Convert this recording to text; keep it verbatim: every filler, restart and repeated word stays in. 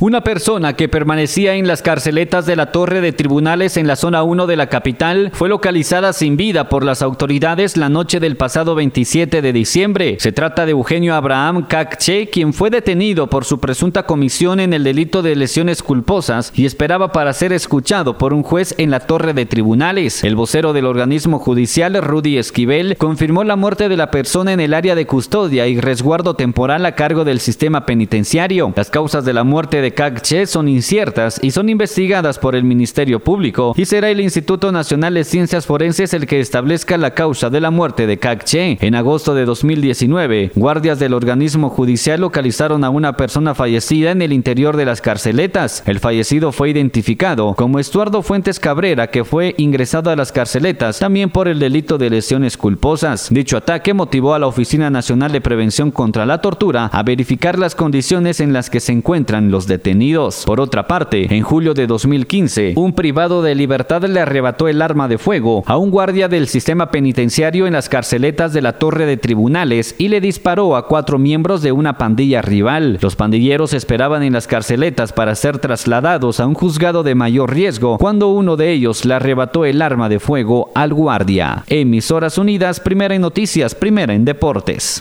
Una persona que permanecía en las carceletas de la Torre de Tribunales en la zona uno de la capital fue localizada sin vida por las autoridades la noche del pasado veintisiete de diciembre. Se trata de Eugenio Abraham Cacché, quien fue detenido por su presunta comisión en el delito de lesiones culposas y esperaba para ser escuchado por un juez en la Torre de Tribunales. El vocero del organismo judicial, Rudy Esquivel, confirmó la muerte de la persona en el área de custodia y resguardo temporal a cargo del sistema penitenciario. Las causas de la muerte de Cacché son inciertas y son investigadas por el Ministerio Público, y será el Instituto Nacional de Ciencias Forenses el que establezca la causa de la muerte de Cacché. En agosto de dos mil diecinueve, guardias del organismo judicial localizaron a una persona fallecida en el interior de las carceletas. El fallecido fue identificado como Estuardo Fuentes Cabrera, que fue ingresado a las carceletas también por el delito de lesiones culposas. Dicho ataque motivó a la Oficina Nacional de Prevención contra la Tortura a verificar las condiciones en las que se encuentran los detenidos. detenidos. Por otra parte, en julio de dos mil quince, un privado de libertad le arrebató el arma de fuego a un guardia del sistema penitenciario en las carceletas de la Torre de Tribunales y le disparó a cuatro miembros de una pandilla rival. Los pandilleros esperaban en las carceletas para ser trasladados a un juzgado de mayor riesgo cuando uno de ellos le arrebató el arma de fuego al guardia. Emisoras Unidas, primera en noticias, primera en deportes.